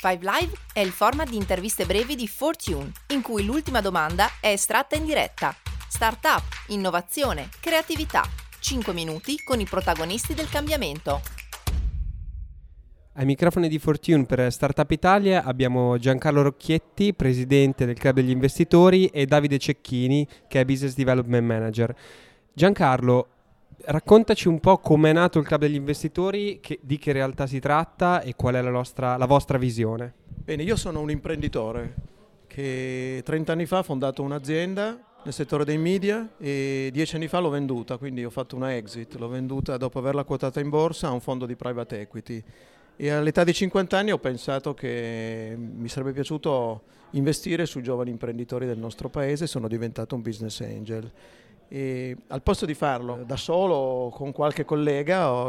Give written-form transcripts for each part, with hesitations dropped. Five Live è il format di interviste brevi di Fortune, in cui l'ultima domanda è estratta in diretta. Startup, innovazione, creatività. 5 minuti con i protagonisti del cambiamento. Ai microfoni di Fortune per Startup Italia abbiamo Giancarlo Rocchietti, presidente del Club degli Investitori, e Davide Cecchini, che è Business Development Manager. Giancarlo, raccontaci un po' com'è nato il Club degli Investitori, di che realtà si tratta e qual è la vostra visione. Bene, io sono un imprenditore che 30 anni fa ha fondato un'azienda nel settore dei media e 10 anni fa l'ho venduta, quindi ho fatto una exit, l'ho venduta dopo averla quotata in borsa a un fondo di private equity. E all'età di 50 anni ho pensato che mi sarebbe piaciuto investire sui giovani imprenditori del nostro paese, sono diventato un business angel. E al posto di farlo da solo con qualche collega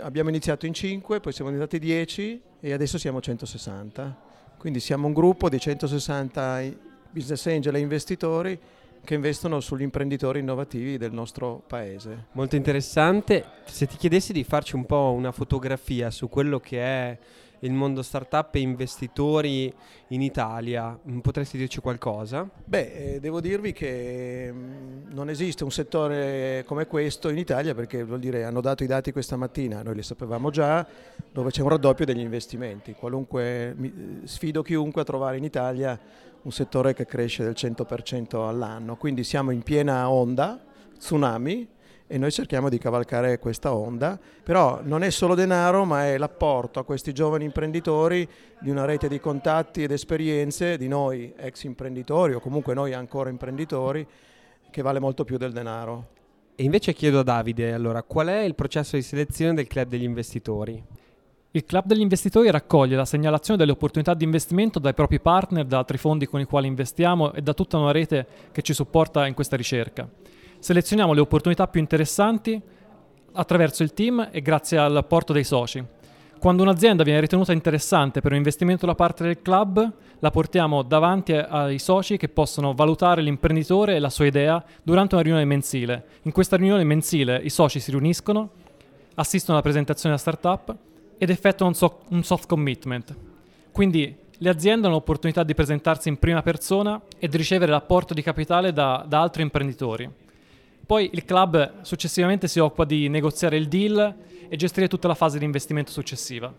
abbiamo iniziato in 5, poi siamo diventati 10 e adesso siamo 160, quindi siamo un gruppo di 160 business angel e investitori che investono sugli imprenditori innovativi del nostro paese. Molto interessante. Se ti chiedessi di farci un po' una fotografia su quello che è il mondo startup e investitori in Italia, potresti dirci qualcosa? Beh, devo dirvi che non esiste un settore come questo in Italia, perché vuol dire hanno dato i dati questa mattina, noi li sapevamo già, dove c'è un raddoppio degli investimenti. Qualunque, sfido chiunque a trovare in Italia un settore che cresce del 100% all'anno, quindi siamo in piena onda, tsunami, e noi cerchiamo di cavalcare questa onda, però non è solo denaro, ma è l'apporto a questi giovani imprenditori di una rete di contatti ed esperienze di noi ex imprenditori o comunque noi ancora imprenditori, che vale molto più del denaro. E invece chiedo a Davide, allora, qual è il processo di selezione del Club degli Investitori? Il Club degli Investitori raccoglie la segnalazione delle opportunità di investimento dai propri partner, da altri fondi con i quali investiamo e da tutta una rete che ci supporta in questa ricerca. Selezioniamo le opportunità più interessanti attraverso il team e grazie all'apporto dei soci. Quando un'azienda viene ritenuta interessante per un investimento da parte del club, la portiamo davanti ai soci che possono valutare l'imprenditore e la sua idea durante una riunione mensile. In questa riunione mensile i soci si riuniscono, assistono alla presentazione della startup ed effettua un soft commitment. Quindi le aziende hanno l'opportunità di presentarsi in prima persona e di ricevere l'apporto di capitale da altri imprenditori. Poi il club successivamente si occupa di negoziare il deal e gestire tutta la fase di investimento successiva.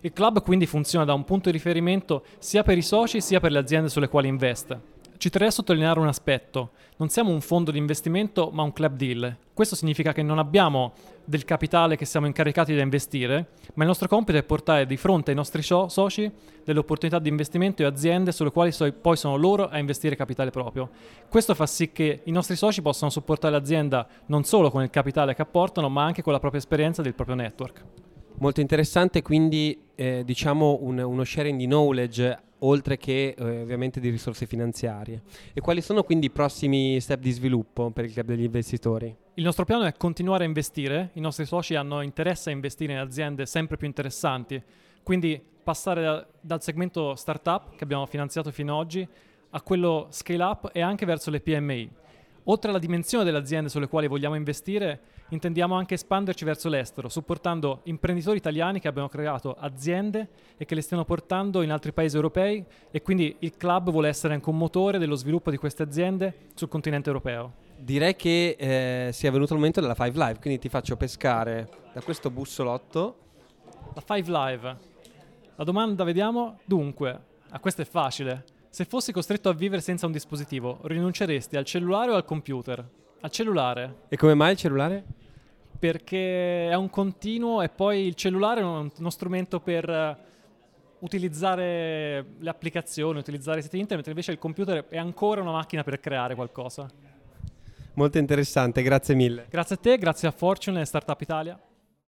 Il club quindi funziona da un punto di riferimento sia per i soci sia per le aziende sulle quali investe. Ci terrei a sottolineare un aspetto: non siamo un fondo di investimento ma un club deal. Questo significa che non abbiamo del capitale che siamo incaricati da investire, ma il nostro compito è portare di fronte ai nostri soci delle opportunità di investimento e aziende sulle quali poi sono loro a investire capitale proprio. Questo fa sì che i nostri soci possano supportare l'azienda non solo con il capitale che apportano ma anche con la propria esperienza del proprio network. Molto interessante, quindi uno sharing di knowledge oltre che ovviamente di risorse finanziarie. E quali sono quindi i prossimi step di sviluppo per il Club degli Investitori? Il nostro piano è continuare a investire, i nostri soci hanno interesse a investire in aziende sempre più interessanti, quindi passare dal segmento startup che abbiamo finanziato fino ad oggi a quello scale up e anche verso le PMI. Oltre alla dimensione delle aziende sulle quali vogliamo investire, intendiamo anche espanderci verso l'estero, supportando imprenditori italiani che abbiano creato aziende e che le stiano portando in altri paesi europei, e quindi il club vuole essere anche un motore dello sviluppo di queste aziende sul continente europeo. Direi che sia venuto il momento della Five Live, quindi ti faccio pescare da questo bussolotto. La Five Live. La domanda, vediamo. Dunque, questa è facile. Se fossi costretto a vivere senza un dispositivo, rinunceresti al cellulare o al computer? Al cellulare. E come mai il cellulare? Perché è un continuo, e poi il cellulare è uno strumento per utilizzare le applicazioni, utilizzare i siti internet, invece il computer è ancora una macchina per creare qualcosa. Molto interessante, grazie mille. Grazie a te, grazie a Fortune e Startup Italia.